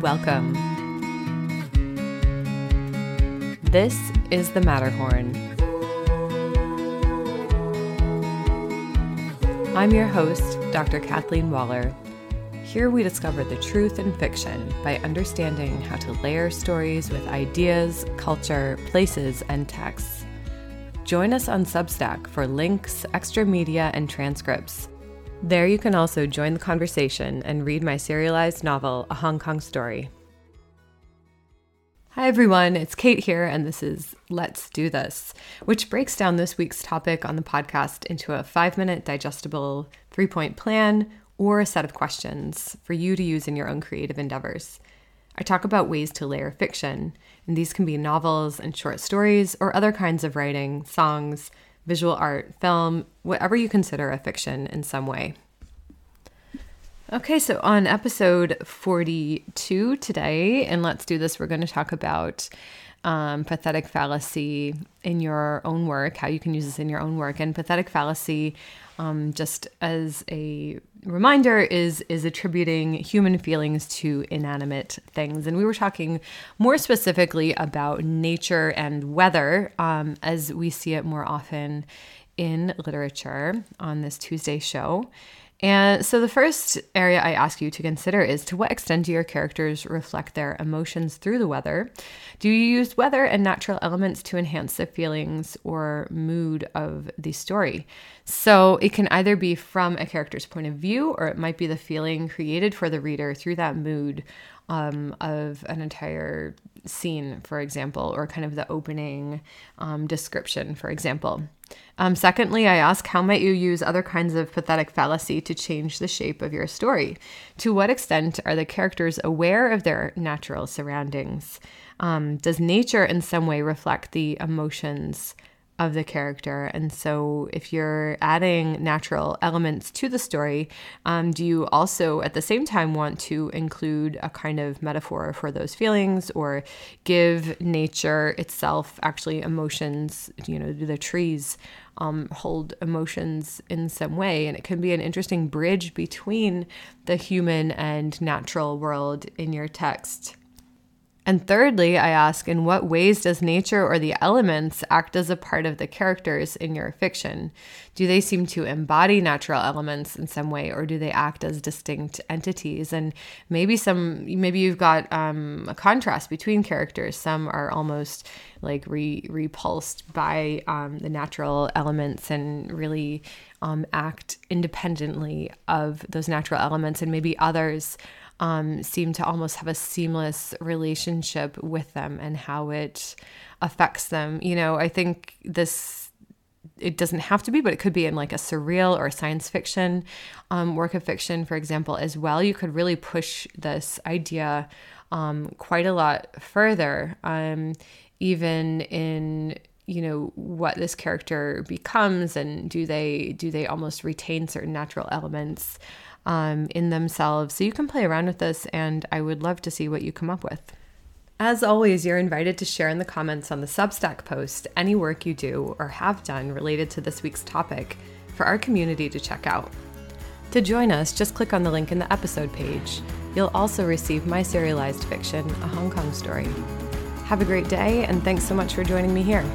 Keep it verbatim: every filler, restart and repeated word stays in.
Welcome. This is the Matterhorn. I'm your host, Doctor Kathleen Waller. Here we discover the truth in fiction by understanding how to layer stories with ideas, culture, places, and texts. Join us on Substack for links, extra media, and transcripts. There you can also join the conversation and read my serialized novel, A Hong Kong Story. Hi everyone, it's Kate here, and this is Let's Do This, which breaks down this week's topic on the podcast into a five-minute digestible three-point plan or a set of questions for you to use in your own creative endeavors. I talk about ways to layer fiction, and these can be novels and short stories or other kinds of writing, songs, visual art, film, whatever you consider a fiction in some way. Okay, so on episode forty-two today, and Let's Do This, we're going to talk about um, pathetic fallacy in your own work, how you can use this in your own work. And pathetic fallacy, um, just as a reminder, is is attributing human feelings to inanimate things. And we were talking more specifically about nature and weather um, as we see it more often in literature on this Tuesday show. And so the first area I ask you to consider is, to what extent do your characters reflect their emotions through the weather? Do you use weather and natural elements to enhance the feelings or mood of the story? So it can either be from a character's point of view, or it might be the feeling created for the reader through that mood um, of an entire scene, for example, or kind of the opening um, description, for example. Um, secondly, I ask, how might you use other kinds of pathetic fallacy to change the shape of your story? To what extent are the characters aware of their natural surroundings? Um, does nature in some way reflect the emotions of the character? And so if you're adding natural elements to the story, um, do you also at the same time want to include a kind of metaphor for those feelings, or give nature itself actually emotions? You know, do the trees um, hold emotions in some way? And it can be an interesting bridge between the human and natural world in your text. And thirdly, I ask, in what ways does nature or the elements act as a part of the characters in your fiction? Do they seem to embody natural elements in some way, or do they act as distinct entities? And maybe some, maybe you've got um, a contrast between characters. Some are almost like re- repulsed by um, the natural elements and really um, act independently of those natural elements, and maybe others Um, seem to almost have a seamless relationship with them and how it affects them. You know, I think this, it doesn't have to be, but it could be in like a surreal or science fiction um, work of fiction, for example, as well. You could really push this idea um, quite a lot further, um, even in, you know, what this character becomes, and do they do they almost retain certain natural elements Um, in themselves. So you can play around with this, and I would love to see what you come up with. As always, you're invited to share in the comments on the Substack post any work you do or have done related to this week's topic for our community to check out. To join us, just click on the link in the episode page. You'll also receive my serialized fiction, A Hong Kong Story. Have a great day, and thanks so much for joining me here.